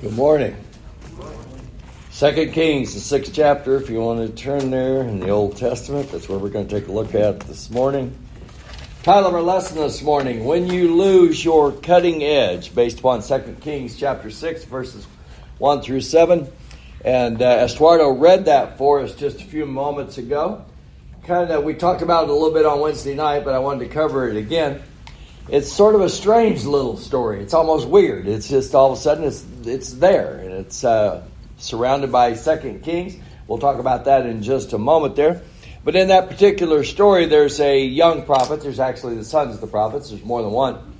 Good morning. 2 Kings, the 6th chapter, if you want to turn there in the Old Testament, that's where we're going to take a look at this morning. Title of our lesson this morning, When You Lose Your Cutting Edge, based upon 2 Kings chapter 6, verses 1 through 7. And Estuardo read that for us just a few moments ago. We talked about it a little bit on Wednesday night, but I wanted to cover it again. It's sort of a strange little story. It's almost weird. It's just all of a sudden it's there, and it's surrounded by 2 Kings. We'll talk about that in just a moment there. But in that particular story, there's a young prophet. There's actually the sons of the prophets. There's more than one.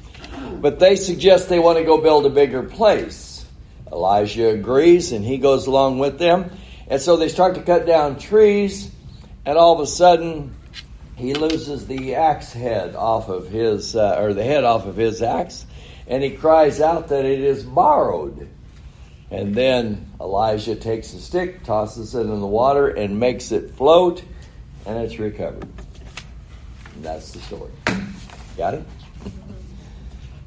But they suggest they want to go build a bigger place. Elijah agrees, and he goes along with them. And so they start to cut down trees, and all of a sudden he loses the axe head off of his, or the head off of his axe, and he cries out that it is borrowed. And then Elijah takes a stick, tosses it in the water, and makes it float, and it's recovered. And that's the story. Got it?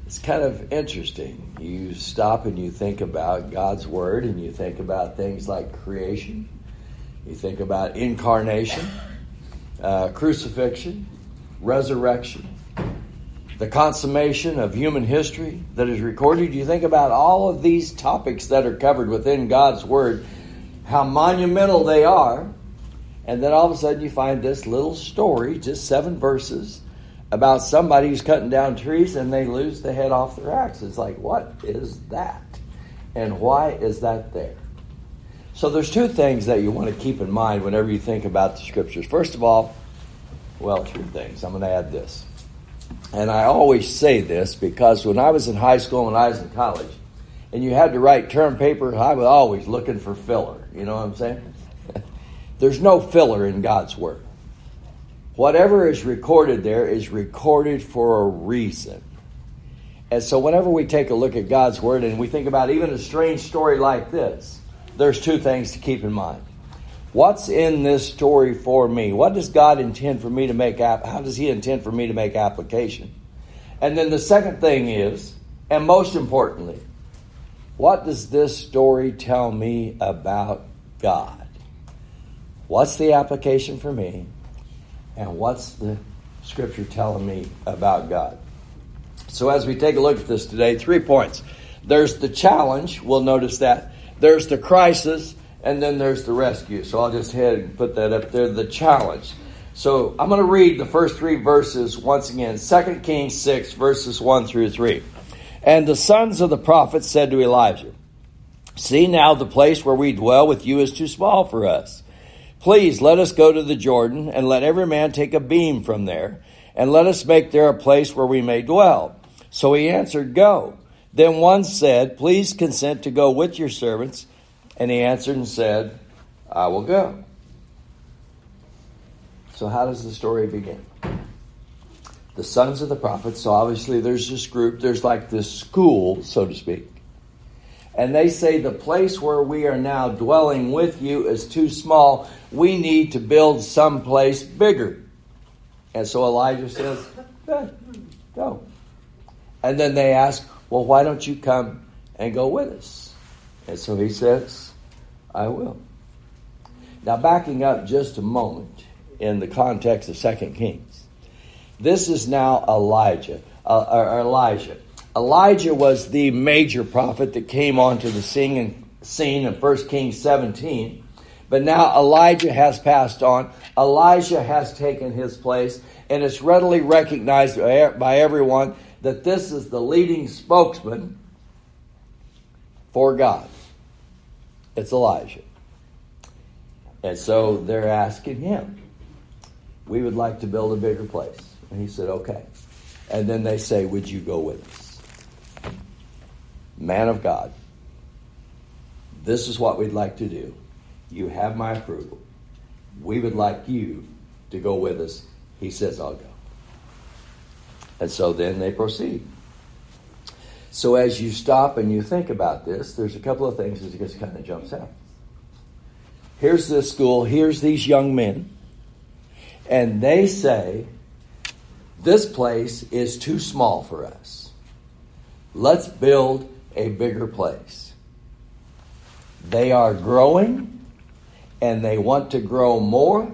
It's kind of interesting. You stop and you think about God's Word, and you think about things like creation. You think about incarnation. Crucifixion, resurrection, the consummation of human history that is recorded. You think about all of these topics that are covered within God's Word, how monumental they are, and then all of a sudden you find this little story, just 7 verses, about somebody who's cutting down trees and they lose the head off their axe. It's like, what is that? And why is that there? So there's 2 things that you want to keep in mind whenever you think about the Scriptures. First of all, 2 things. I'm going to add this. And I always say this because when I was in high school and I was in college, and you had to write term paper, I was always looking for filler. You know what I'm saying? There's no filler in God's Word. Whatever is recorded there is recorded for a reason. And so whenever we take a look at God's Word and we think about even a strange story like this, there's 2 things to keep in mind. What's in this story for me? What does God intend for me to make? How does He intend for me to make application? And then the second thing is, and most importantly, what does this story tell me about God? What's the application for me? And what's the Scripture telling me about God? So as we take a look at this today, 3 points. There's the challenge. We'll notice that. There's the crisis, and then there's the rescue. So I'll just head and put that up there, the challenge. So I'm going to read the first 3 verses once again. 2 Kings 6, verses 1 through 3. And the sons of the prophets said to Elijah, "See now, the place where we dwell with you is too small for us. Please let us go to the Jordan, and let every man take a beam from there, and let us make there a place where we may dwell." So he answered, "Go." Then one said, "Please consent to go with your servants." And he answered and said, "I will go." So how does the story begin? The sons of the prophets, so obviously there's this group, there's like this school, so to speak. And they say, the place where we are now dwelling with you is too small. We need to build someplace bigger. And so Elijah says, "Go." And then they ask, "Well, why don't you come and go with us?" And so he says, "I will." Now, backing up just a moment in the context of 2 Kings, this is now Elijah. Elijah was the major prophet that came onto the scene in 1 Kings 17. But now Elijah has passed on. Elijah has taken his place, and it's readily recognized by everyone that this is the leading spokesman for God. It's Elijah. And so they're asking him, "We would like to build a bigger place." And he said, "Okay." And then they say, "Would you go with us? Man of God, this is what we'd like to do. You have my approval. We would like you to go with us." He says, "I'll go." And so then they proceed. So as you stop and you think about this, there's a couple of things that just kind of jumps out. Here's this school. Here's these young men. And they say, "This place is too small for us. Let's build a bigger place." They are growing, and they want to grow more,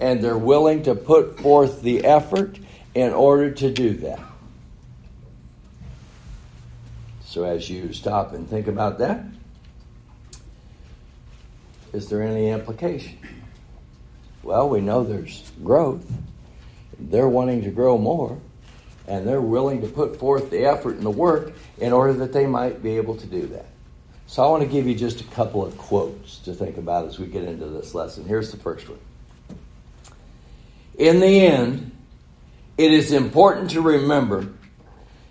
and they're willing to put forth the effort in order to do that. So as you stop and think about that, is there any implication? Well, we know there's growth. They're wanting to grow more, and they're willing to put forth the effort and the work in order that they might be able to do that. So I want to give you just a couple of quotes to think about as we get into this lesson. Here's the first one. In the end, it is important to remember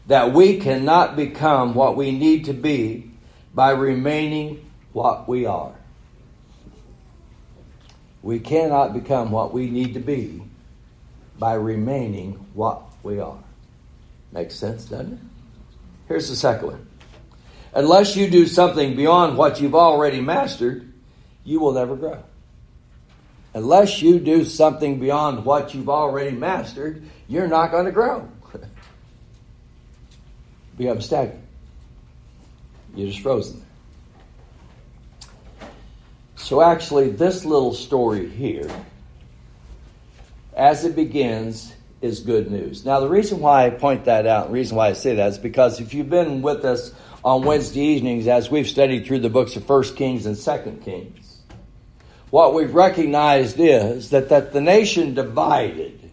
that we cannot become what we need to be by remaining what we are. We cannot become what we need to be by remaining what we are. Makes sense, doesn't it? Here's the second one. Unless you do something beyond what you've already mastered, you will never grow. Unless you do something beyond what you've already mastered, you're not going to grow. Become stagnant. You're just frozen there. So actually, this little story here, as it begins, is good news. Now, the reason why I point that out, the reason why I say that is because if you've been with us on Wednesday evenings as we've studied through the books of 1 Kings and 2 Kings, what we've recognized is that the nation divided.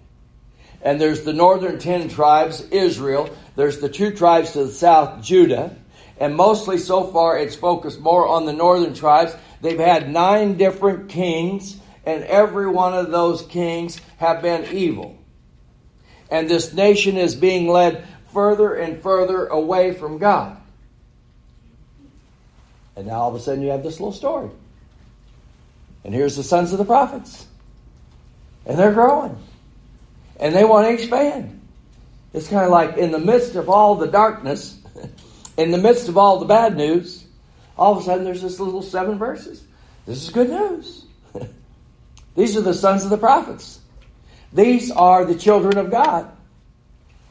And there's the northern 10 tribes, Israel. There's the 2 tribes to the south, Judah. And mostly so far it's focused more on the northern tribes. They've had 9 different kings, and every one of those kings have been evil. And this nation is being led further and further away from God. And now all of a sudden you have this little story. And here's the sons of the prophets. And they're growing. And they want to expand. It's kind of like in the midst of all the darkness, in the midst of all the bad news, all of a sudden there's this little 7 verses. This is good news. These are the sons of the prophets. These are the children of God.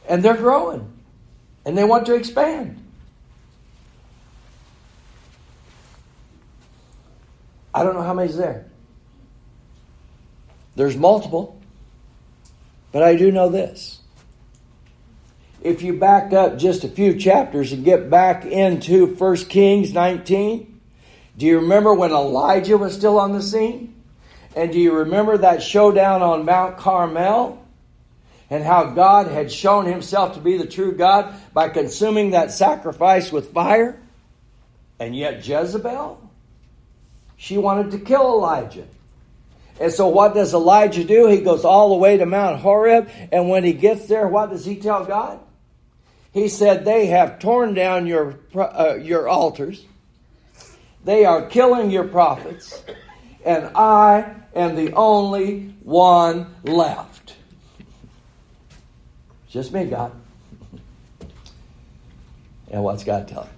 And they're growing. And they want to expand. I don't know how many's there. There's multiple. But I do know this. If you backed up just a few chapters and get back into 1 Kings 19, do you remember when Elijah was still on the scene? And do you remember that showdown on Mount Carmel? And how God had shown himself to be the true God by consuming that sacrifice with fire? And yet Jezebel, she wanted to kill Elijah. And so what does Elijah do? He goes all the way to Mount Horeb. And when he gets there, what does he tell God? He said, they have torn down your altars. They are killing your prophets. And I am the only one left. Just me, God. And what's God telling?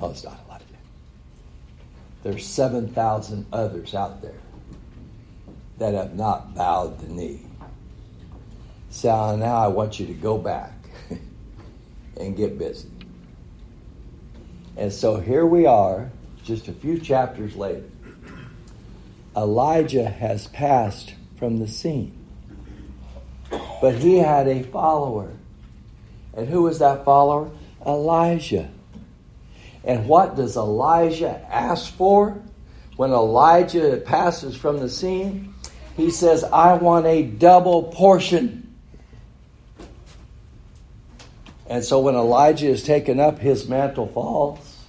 No, it's not. There's 7,000 others out there that have not bowed the knee. So now I want you to go back and get busy. And so here we are, just a few chapters later. Elijah has passed from the scene. But he had a follower. And who was that follower? Elijah. And what does Elijah ask for when Elijah passes from the scene? He says, I want a double portion. And so when Elijah is taken up, his mantle falls.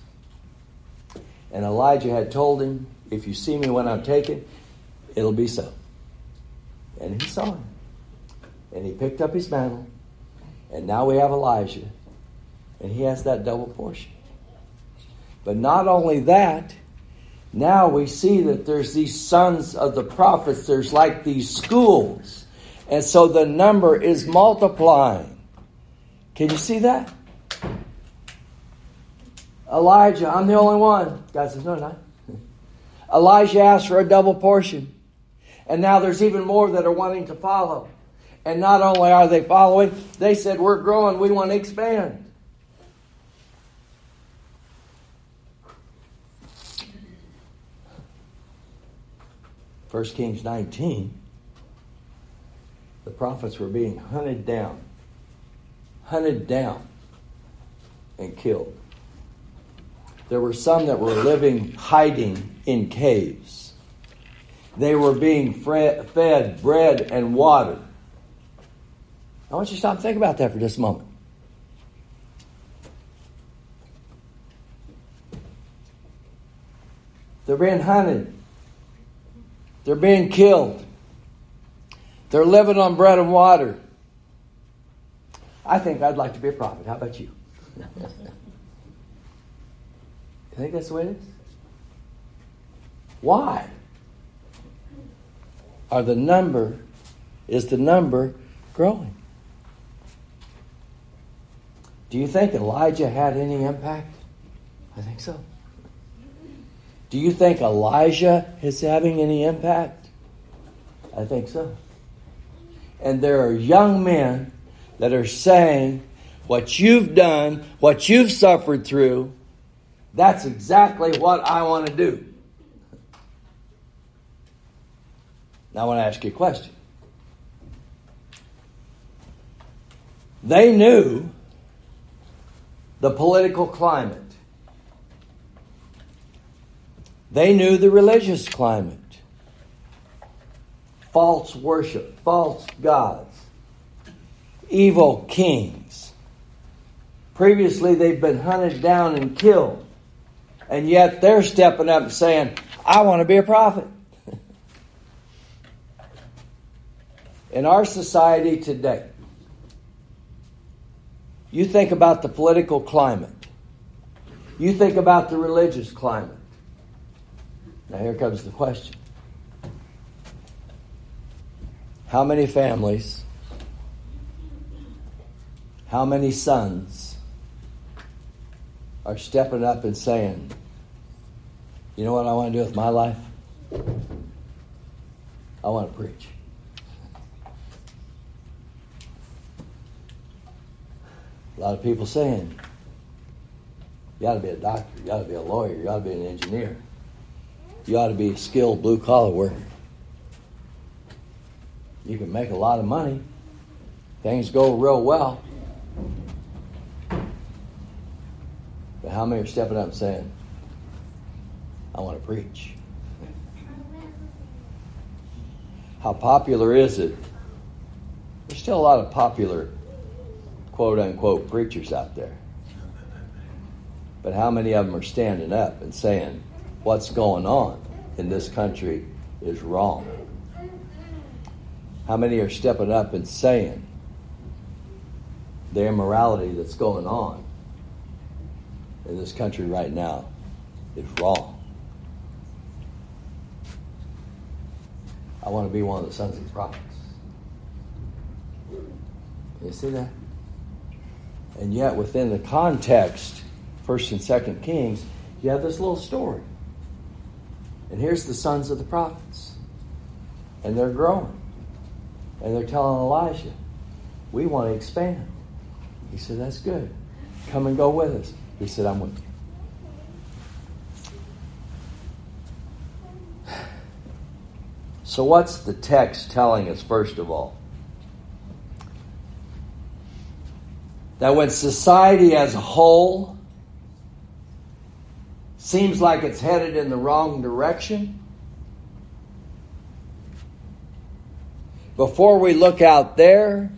And Elijah had told him, if you see me when I'm taken, it'll be so. And he saw him. And he picked up his mantle. And now we have Elijah. And he has that double portion. But not only that, now we see that there's these sons of the prophets. There's like these schools. And so the number is multiplying. Can you see that? Elijah, I'm the only one. God says, no, not. Elijah asked for a double portion. And now there's even more that are wanting to follow. And not only are they following, they said, we're growing, we want to expand. 1 Kings 19, the prophets were being hunted down and killed. There were some that were hiding in caves. They were being fed bread and water. I want you to stop and think about that for just a moment. They're being hunted. They're being killed. They're living on bread and water. I think I'd like to be a prophet. How about you? You think that's the way it is? Why? Is the number growing? Do you think Elijah had any impact? I think so. Do you think Elijah is having any impact? I think so. And there are young men that are saying, what you've done, what you've suffered through, that's exactly what I want to do. Now I want to ask you a question. They knew the political climate. They knew the religious climate. False worship, false gods, evil kings. Previously, they've been hunted down and killed. And yet they're stepping up and saying, I want to be a prophet. In our society today, you think about the political climate. You think about the religious climate. Now here comes the question. How many families, how many sons are stepping up and saying, you know what I want to do with my life? I want to preach. A lot of people saying, you ought to be a doctor, you ought to be a lawyer, you ought to be an engineer. You ought to be a skilled blue-collar worker. You can make a lot of money. Things go real well. But how many are stepping up and saying, I want to preach? How popular is it? There's still a lot of popular, quote-unquote, preachers out there. But how many of them are standing up and saying, what's going on in this country is wrong? How many are stepping up and saying the immorality that's going on in this country right now is wrong? I want to be one of the sons of the prophets. You see that? And yet within the context, 1st and 2nd Kings, you have this little story. And here's the sons of the prophets. And they're growing. And they're telling Elijah, we want to expand. He said, that's good. Come and go with us. He said, I'm with you. So what's the text telling us, first of all? That when society as a whole seems like it's headed in the wrong direction. Before we look out there,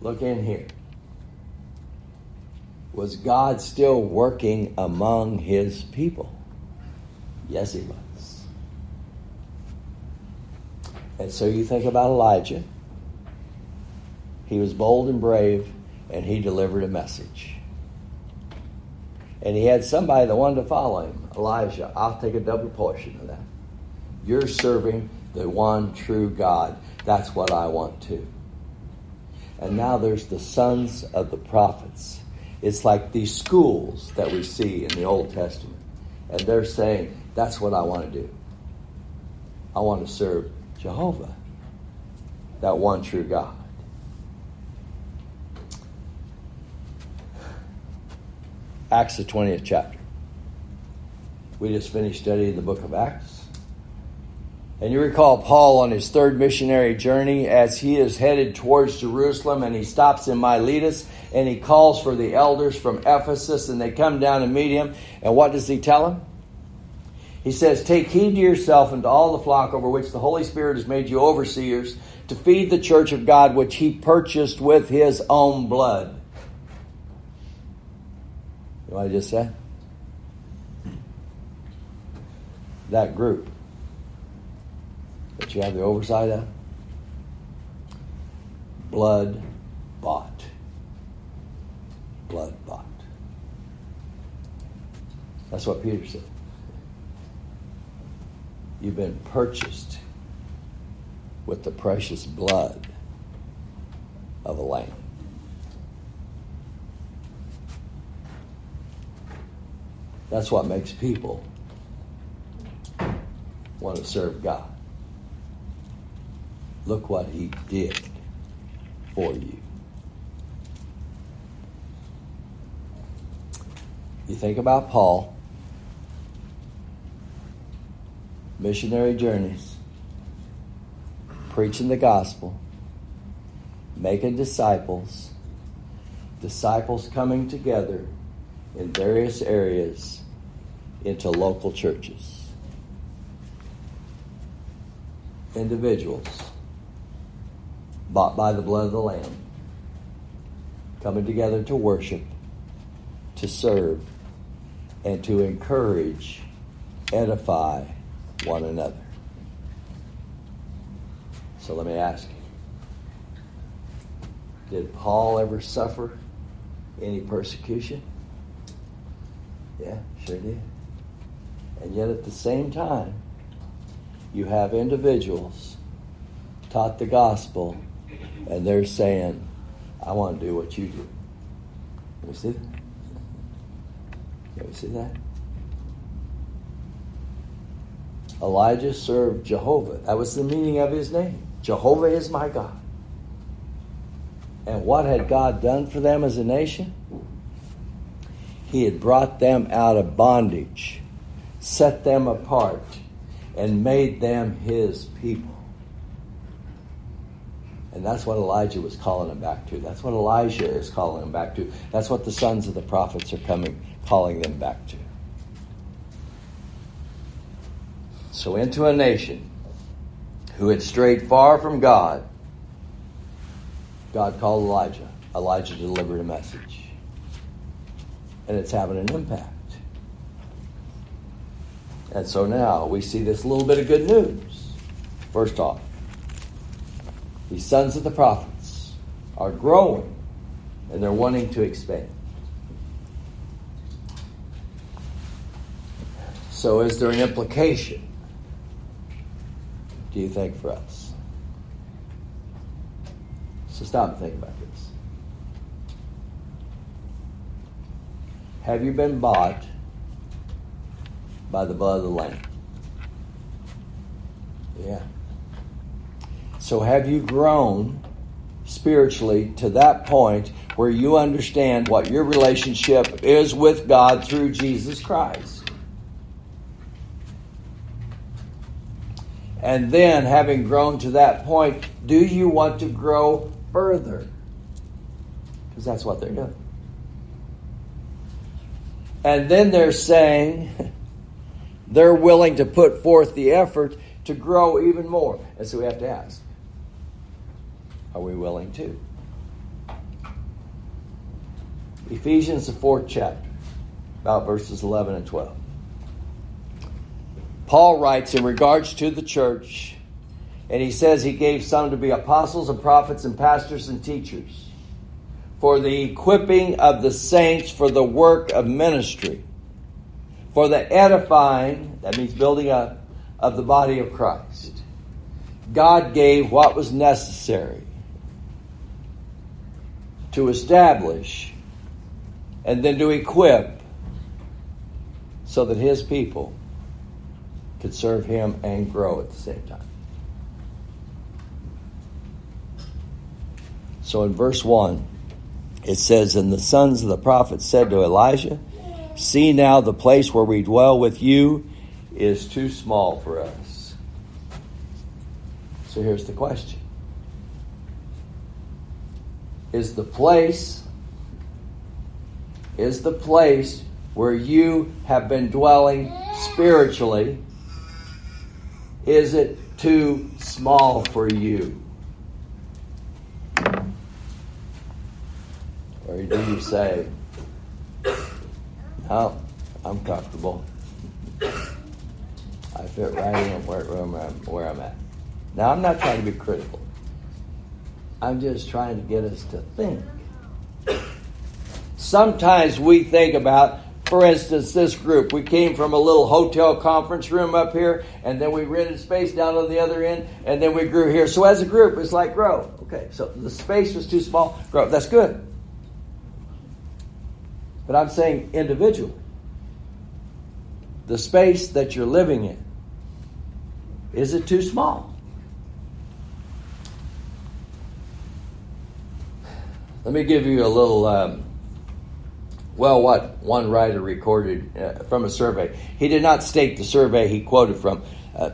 look in here. Was God still working among his people? Yes, he was. And so you think about Elijah. He was bold and brave, and he delivered a message. And he had somebody that wanted to follow him. Elijah, I'll take a double portion of that. You're serving the one true God. That's what I want to. And now there's the sons of the prophets. It's like these schools that we see in the Old Testament. And they're saying, that's what I want to do. I want to serve Jehovah, that one true God. Acts, the 20th chapter. We just finished studying the book of Acts. And you recall Paul on his third missionary journey as he is headed towards Jerusalem, and he stops in Miletus and he calls for the elders from Ephesus, and they come down and meet him. And what does he tell them? He says, "Take heed to yourself and to all the flock over which the Holy Spirit has made you overseers to feed the church of God which he purchased with his own blood." You know what I just said? That group that you have the oversight of, blood bought. Blood bought. That's what Peter said. You've been purchased with the precious blood of a lamb. That's what makes people want to serve God. Look what he did for you. You think about Paul, missionary journeys, preaching the gospel, making disciples, disciples coming together in various areas into local churches. Individuals bought by the blood of the Lamb, coming together to worship, to serve, and to encourage, edify one another. So let me ask you, did Paul ever suffer any persecution? Yeah, sure did. And yet at the same time, you have individuals taught the gospel, and they're saying, "I want to do what you do." You see that? You see that? Elijah served Jehovah. That was the meaning of his name. Jehovah is my God. And what had God done for them as a nation? He had brought them out of bondage, set them apart, and made them his people. And that's what Elijah was calling them back to. That's what Elijah is calling them back to. That's what the sons of the prophets are calling them back to. So into a nation who had strayed far from God, God called Elijah. Elijah delivered a message. And it's having an impact. And so now we see this little bit of good news. First off, these sons of the prophets are growing and they're wanting to expand. So is there an implication, do you think, for us? So stop and think about this. Have you been bought by the blood of the Lamb? Yeah. So have you grown spiritually to that point where you understand what your relationship is with God through Jesus Christ? And then, having grown to that point, do you want to grow further? Because that's what they're doing. And then they're saying they're willing to put forth the effort to grow even more. And so we have to ask, are we willing to? Ephesians, the 4th chapter, about verses 11 and 12. Paul writes in regards to the church, and he says he gave some to be apostles and prophets and pastors and teachers, for the equipping of the saints for the work of ministry, for the edifying, that means building up, of the body of Christ. God gave what was necessary to establish and then to equip so that his people could serve him and grow at the same time. So in verse 1, it says, "And the sons of the prophets said to Elijah, 'See now, the place where we dwell with you is too small for us. So here's the question. Is the place where you have been dwelling spiritually, is it too small for you? Or do you say, no, I'm comfortable. I fit right in where I'm at. Now, I'm not trying to be critical. I'm just trying to get us to think. Sometimes we think about, for instance, this group. We came from a little hotel conference room up here, and then we rented space down on the other end, and then we grew here. So as a group, it's like grow. Okay, so the space was too small. Grow. That's good. But I'm saying individually. The space that you're living in, is it too small? Let me give you a little, what one writer recorded from a survey. He did not state the survey he quoted from.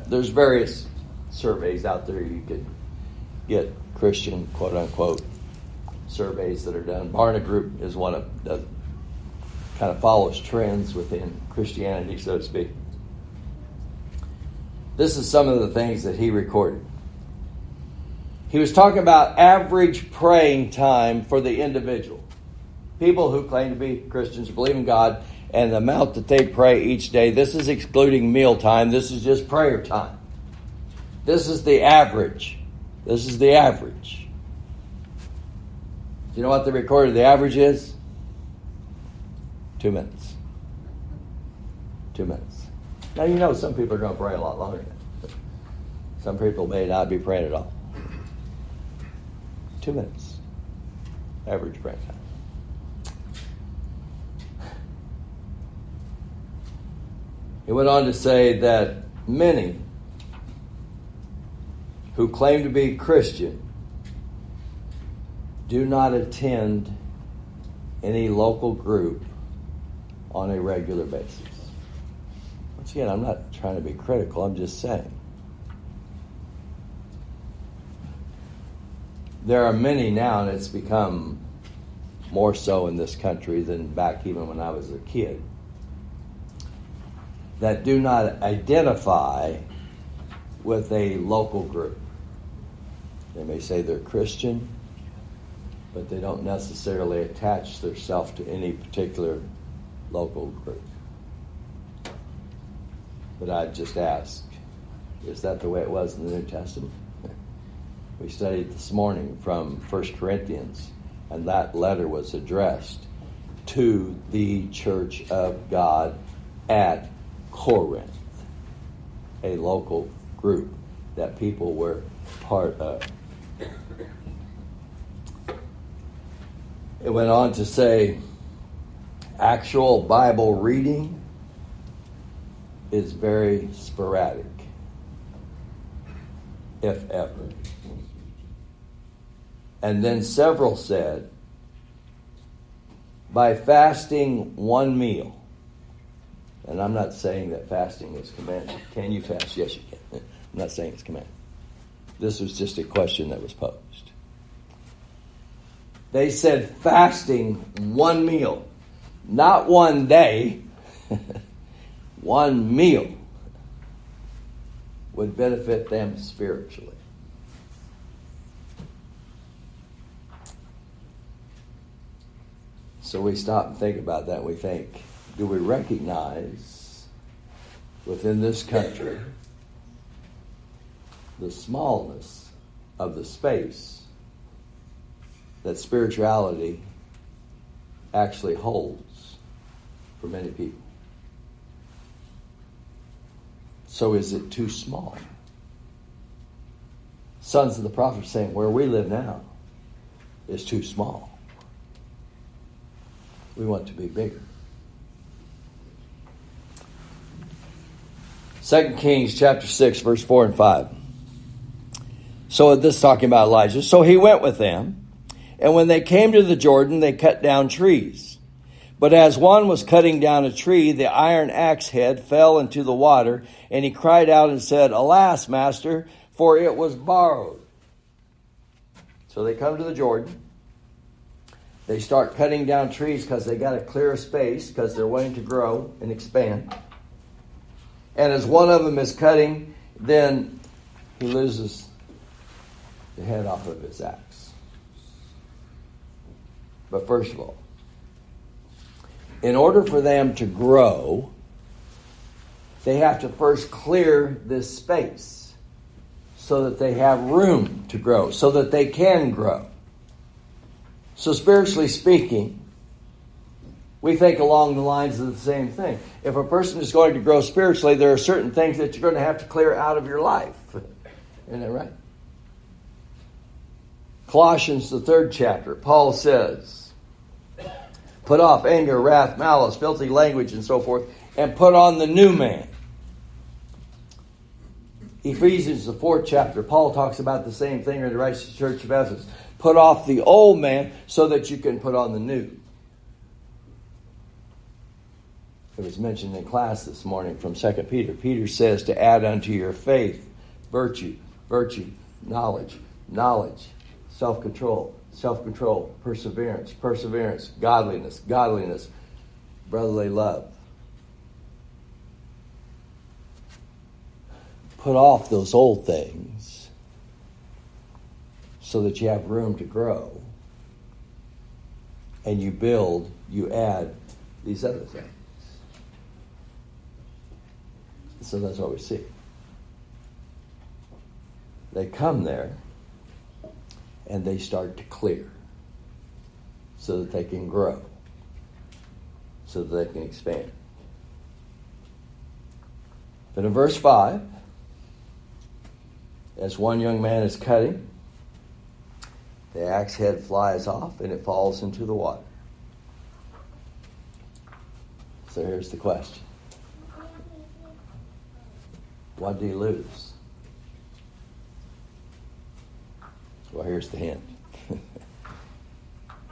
There's various surveys out there you could get, Christian, quote-unquote, surveys that are done. Barna Group is one of the kind of follows trends within Christianity, so to speak. This is some of the things that he recorded. He was talking about average praying time for the individual. People who claim to be Christians, believe in God, and the amount that they pray each day. This is excluding mealtime. This is just prayer time. This is the average. Do you know what they recorded the average is? 2 minutes. 2 minutes. Now, you know some people are going to pray a lot longer. Some people may not be praying at all. 2 minutes. Average prayer time. It went on to say that many who claim to be Christian do not attend any local group on a regular basis. Once again, I'm not trying to be critical. I'm just saying. There are many now, and it's become more so in this country than back even when I was a kid, that do not identify with a local group. They may say they're Christian, but they don't necessarily attach themselves to any particular local group. But I just ask, is that the way it was in the New Testament? We studied this morning from 1 Corinthians, and that letter was addressed to the church of God at Corinth, a local group that people were part of. It went on to say, actual Bible reading is very sporadic, if ever. And then several said, by fasting one meal, and I'm not saying that fasting is commanded. Can you fast? Yes, you can. I'm not saying it's commanded. This was just a question that was posed. They said fasting one meal. Not one day, one meal would benefit them spiritually. So we stop and think about that. We think, do we recognize within this country the smallness of the space that spirituality actually holds for many people? So is it too small? Sons of the Prophet saying where we live now is too small. We want to be bigger. 2 Kings chapter 6 verse 4 and 5. So this is talking about Elijah. So he went with them, and when they came to the Jordan, they cut down trees. But as one was cutting down a tree, the iron axe head fell into the water, and he cried out and said, Alas, master, for it was borrowed. So they come to the Jordan. They start cutting down trees because they got to clear a space because they're wanting to grow and expand. And as one of them is cutting, then he loses the head off of his axe. But first of all, in order for them to grow, they have to first clear this space so that they have room to grow, so that they can grow. So spiritually speaking, we think along the lines of the same thing. If a person is going to grow spiritually, there are certain things that you're going to have to clear out of your life. Isn't that right? Colossians, the 3rd chapter, Paul says, put off anger, wrath, malice, filthy language, and so forth, and put on the new man. Ephesians, the 4th chapter, Paul talks about the same thing in the righteous church of Ephesus. Put off the old man so that you can put on the new. It was mentioned in class this morning from 2 Peter. Peter says to add unto your faith virtue, knowledge, self-control, perseverance, godliness, brotherly love. Put off those old things so that you have room to grow, and you add these other things. So that's what we see. They come there, and they start to clear so that they can grow, so that they can expand. But in verse 5, as one young man is cutting, the axe head flies off and it falls into the water. So here's the question. What do you lose? Well, here's the hint.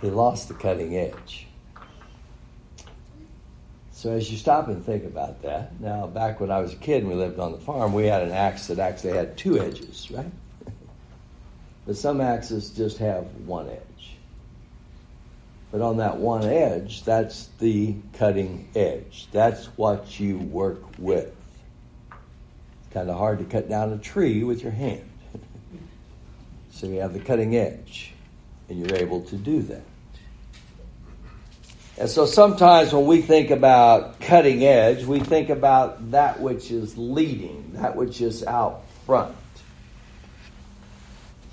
He lost the cutting edge. So as you stop and think about that, now back when I was a kid and we lived on the farm, we had an axe that actually had 2 edges, right? But some axes just have 1 edge. But on that 1 edge, that's the cutting edge. That's what you work with. It's kind of hard to cut down a tree with your hand. So you have the cutting edge, and you're able to do that. And so sometimes when we think about cutting edge, we think about that which is leading, that which is out front.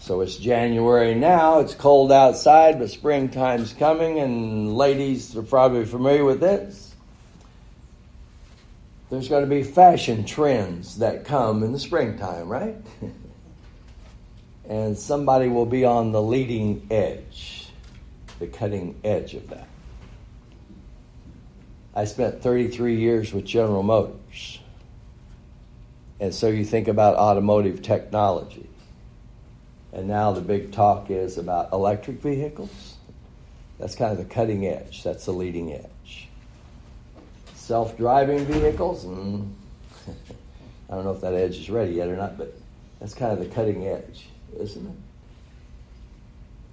So it's January now, it's cold outside, but springtime's coming, and ladies are probably familiar with this. There's going to be fashion trends that come in the springtime, right? And somebody will be on the leading edge, the cutting edge of that. I spent 33 years with General Motors. And so you think about automotive technology. And now the big talk is about electric vehicles. That's kind of the cutting edge. That's the leading edge. Self-driving vehicles. I don't know if that edge is ready yet or not, but that's kind of the cutting edge, isn't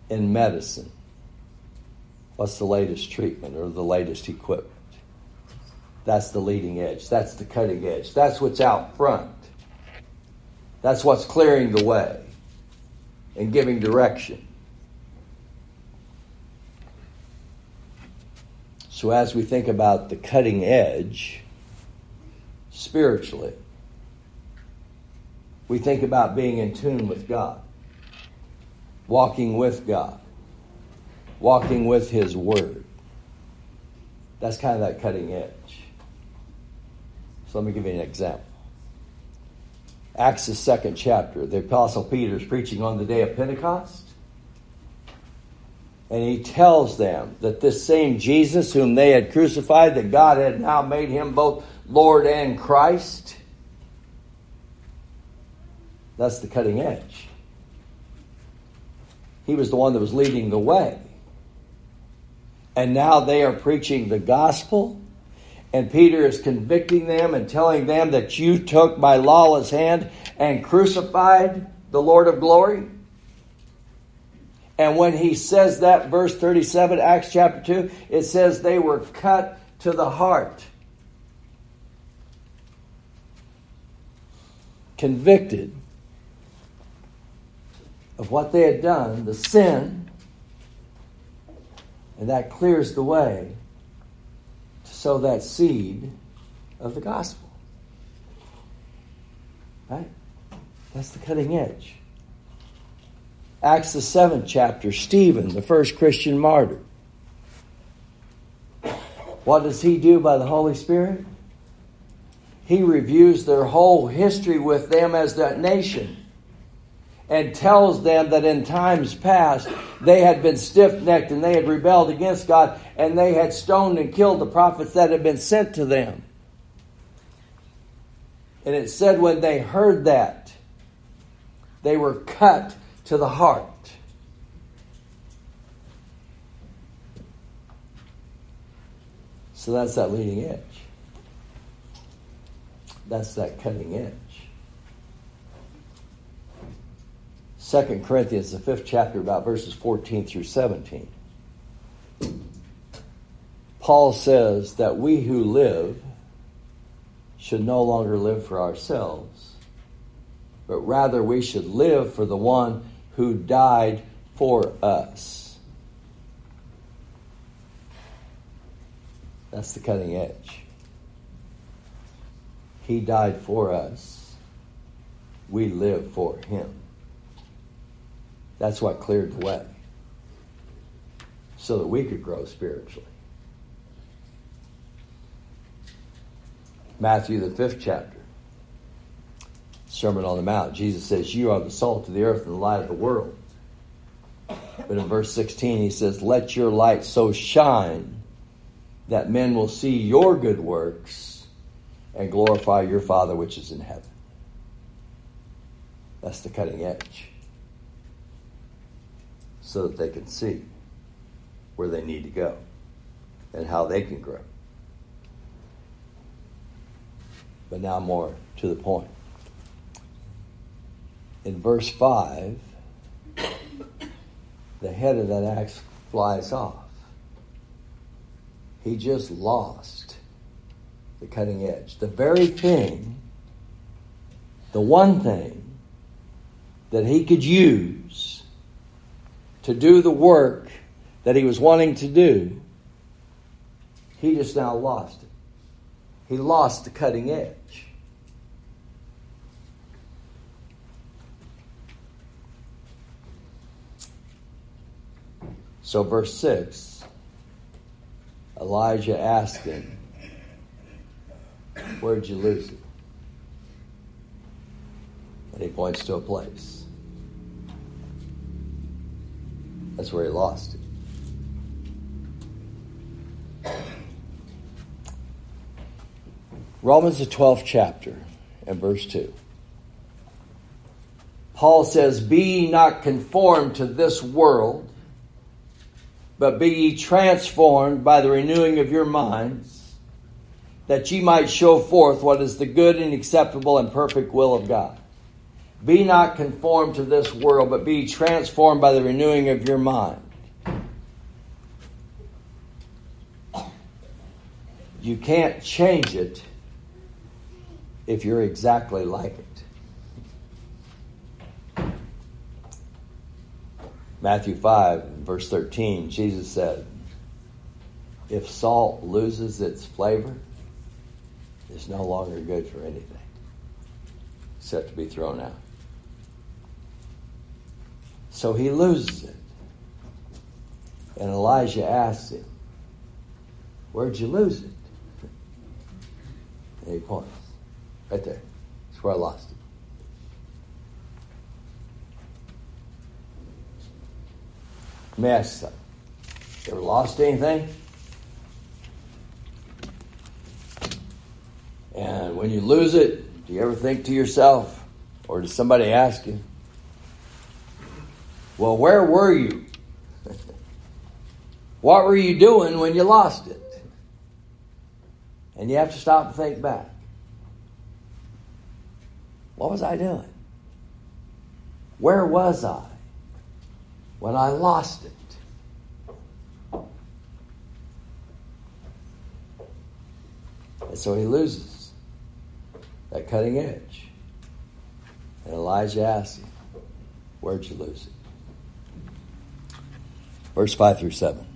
it? In medicine, what's the latest treatment or the latest equipment? That's the leading edge. That's the cutting edge. That's what's out front. That's what's clearing the way and giving direction. So as we think about the cutting edge spiritually, we think about being in tune with God, walking with God, walking with His Word. That's kind of that cutting edge. So let me give you an example. Acts, the 2nd chapter, the Apostle Peter's preaching on the day of Pentecost. And he tells them that this same Jesus whom they had crucified, that God had now made Him both Lord and Christ. That's the cutting edge. He was the one that was leading the way. And now they are preaching the gospel And Peter is convicting them and telling them that you took by lawless hand and crucified the Lord of glory. And when he says that, verse 37, Acts chapter 2, it says they were cut to the heart. Convicted of what they had done, the sin, and that clears the way to sow that seed of the gospel. Right? That's the cutting edge. Acts the 7th chapter, Stephen, the first Christian martyr. What does he do by the Holy Spirit? He reviews their whole history with them as that nation, and tells them that in times past they had been stiff-necked and they had rebelled against God, and they had stoned and killed the prophets that had been sent to them. And it said when they heard that, they were cut to the heart. So that's that leading edge. That's that cutting edge. 2 Corinthians, the 5th chapter, about verses 14 through 17. Paul says that we who live should no longer live for ourselves, but rather we should live for the one who died for us. That's the cutting edge. He died for us. We live for him. That's what cleared the way, so that we could grow spiritually. Matthew, the 5th chapter, Sermon on the Mount. Jesus says, you are the salt of the earth and the light of the world. But in verse 16, he says, let your light so shine that men will see your good works and glorify your Father which is in heaven. That's the cutting edge. So that they can see where they need to go and how they can grow. But now more to the point. In verse 5, the head of that axe flies off. He just lost the cutting edge. The very thing, the one thing that he could use to do the work that he was wanting to do, he just now lost it. He lost the cutting edge. So verse 6, Elijah asked him, where'd you lose it? And he points to a place. That's where he lost it. Romans, the 12th chapter, and verse 2. Paul says, be ye not conformed to this world, but be ye transformed by the renewing of your minds, that ye might show forth what is the good and acceptable and perfect will of God. Be not conformed to this world, but be transformed by the renewing of your mind. You can't change it if you're exactly like it. Matthew 5, verse 13, Jesus said, if salt loses its flavor, it's no longer good for anything, except to be thrown out. So he loses it. And Elijah asks him, where'd you lose it? And he points. Right there. That's where I lost it. Mess up. You ever lost anything? And when you lose it, do you ever think to yourself, or does somebody ask you, well, where were you? What were you doing when you lost it? And you have to stop and think back. What was I doing? Where was I when I lost it? And so he loses that cutting edge. And Elijah asks him, where'd you lose it? Verse 5 through 7.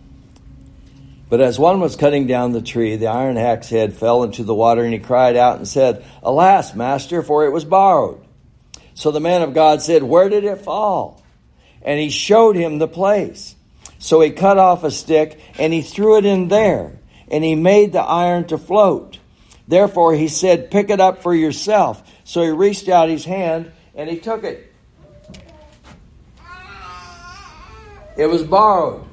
But as one was cutting down the tree, the iron hack's head fell into the water, and he cried out and said, Alas, master, for it was borrowed. So the man of God said, Where did it fall? And he showed him the place. So he cut off a stick, and he threw it in there, and he made the iron to float. Therefore he said, Pick it up for yourself. So he reached out his hand, and he took it. It was borrowed.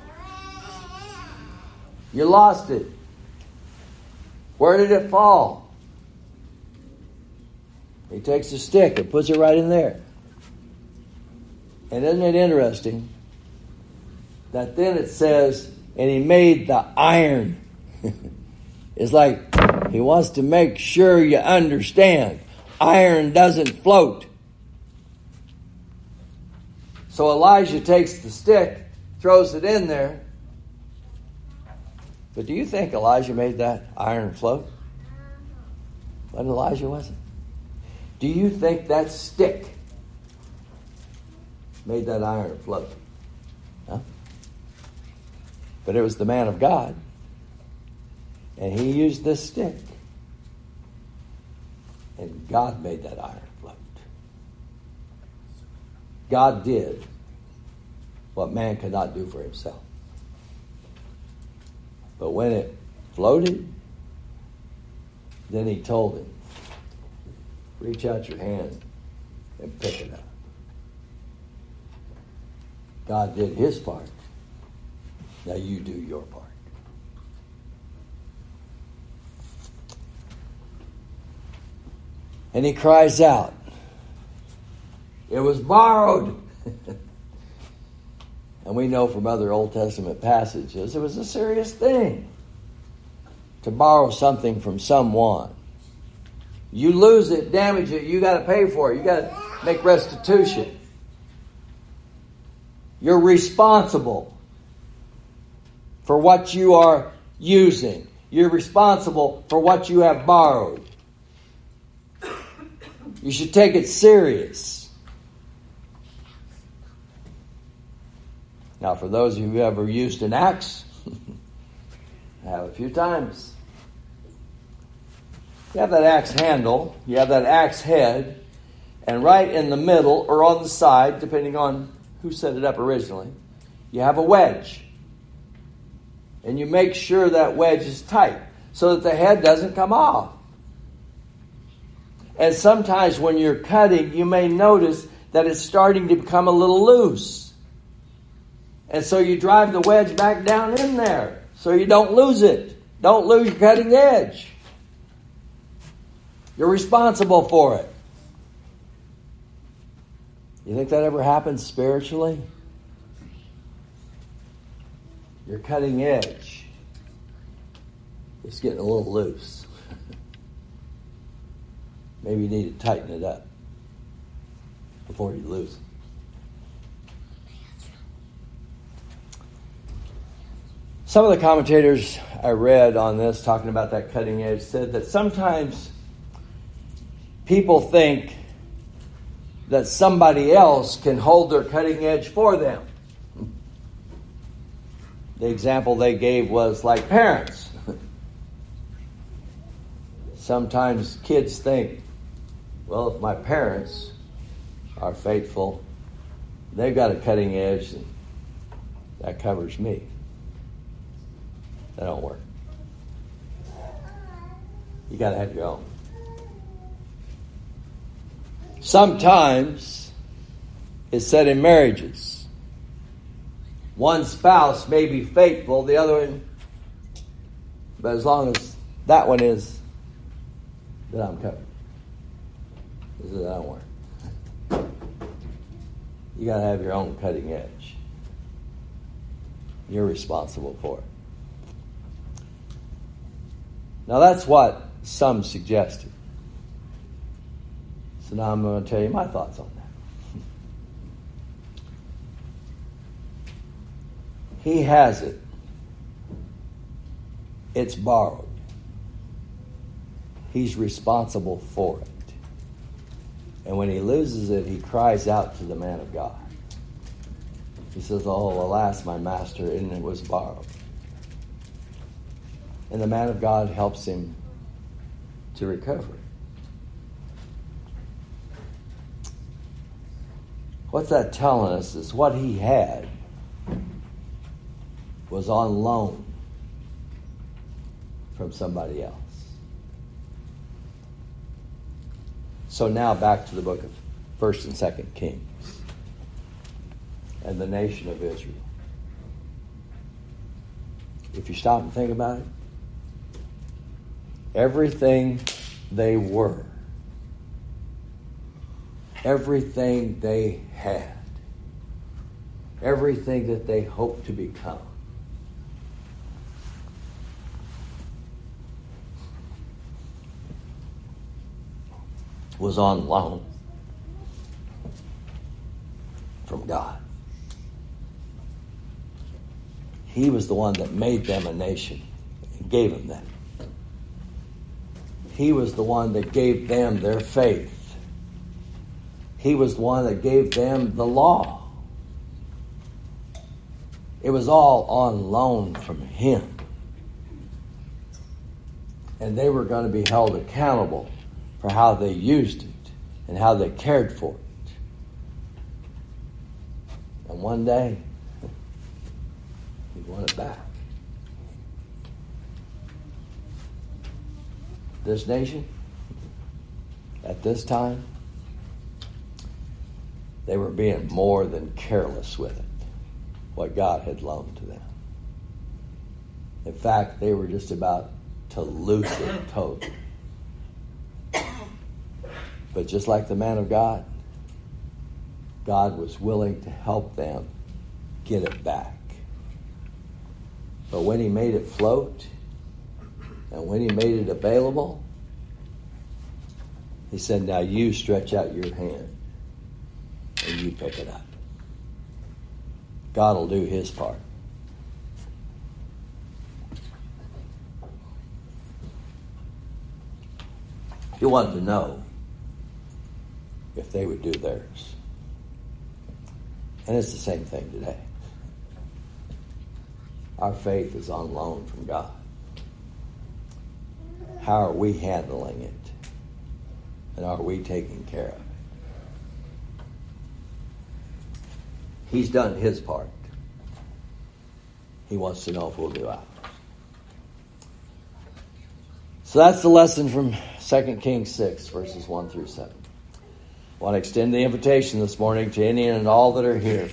You lost it. Where did it fall? He takes a stick and puts it right in there. And isn't it interesting that then it says, and he made the iron. It's like he wants to make sure you understand. Iron doesn't float. So Elijah takes the stick, throws it in there. But do you think Elijah made that iron float? Wasn't Elijah, was it? Do you think that stick made that iron float? No. But it was the man of God. And he used this stick. And God made that iron float. God did what man could not do for himself. But when it floated, then he told him, reach out your hand and pick it up. God did his part. Now you do your part. And he cries out, it was borrowed. And we know from other Old Testament passages, it was a serious thing to borrow something from someone. You lose it, damage it, you got to pay for it. You got to make restitution. You're responsible for what you are using. You're responsible for what you have borrowed. You should take it serious. Now, for those of you who ever used an axe, I have a few times. You have that axe handle, you have that axe head, and right in the middle or on the side, depending on who set it up originally, you have a wedge. And you make sure that wedge is tight so that the head doesn't come off. And sometimes when you're cutting, you may notice that it's starting to become a little loose. And so you drive the wedge back down in there so you don't lose it. Don't lose your cutting edge. You're responsible for it. You think that ever happens spiritually? Your cutting edge is getting a little loose. Maybe you need to tighten it up before you lose it. Some of the commentators I read on this, talking about that cutting edge, said that sometimes people think that somebody else can hold their cutting edge for them. The example they gave was like parents. Sometimes kids think, well, if my parents are faithful, they've got a cutting edge, and that covers me. That don't work. You got to have your own. Sometimes it's said in marriages. One spouse may be faithful, the other one, but as long as that one is, then I'm covered. This is, that don't work. You got to have your own cutting edge. You're responsible for it. Now that's what some suggested. So now I'm going to tell you my thoughts on that. He has it. It's borrowed. He's responsible for it. And when he loses it, he cries out to the man of God. He says, "Oh, alas, my master, and it was borrowed." And the man of God helps him to recover it. What's that telling us is what he had was on loan from somebody else. So now back to the book of 1st and 2nd Kings and the nation of Israel. If you stop and think about it, everything they were, everything they had, everything that they hoped to become, was on loan from God. He was the one that made them a nation and gave them that. He was the one that gave them their faith. He was the one that gave them the law. It was all on loan from him. And they were going to be held accountable for how they used it and how they cared for it. And one day, he won it back. This nation, at this time, they were being more than careless with it, what God had loaned to them. In fact, they were just about to lose it totally. But just like the man of God, God was willing to help them get it back. But when he made it float, and when he made it available, he said, "Now you stretch out your hand and you pick it up." God will do his part. He wanted to know if they would do theirs. And it's the same thing today. Our faith is on loan from God. How are we handling it? And are we taking care of it? He's done his part. He wants to know if we'll do ours. So that's the lesson from 2 Kings 6, verses 1 through 7. I want to extend the invitation this morning to any and all that are here.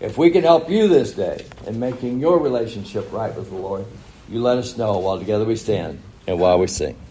If we can help you this day in making your relationship right with the Lord, you let us know while together we stand and while we sing.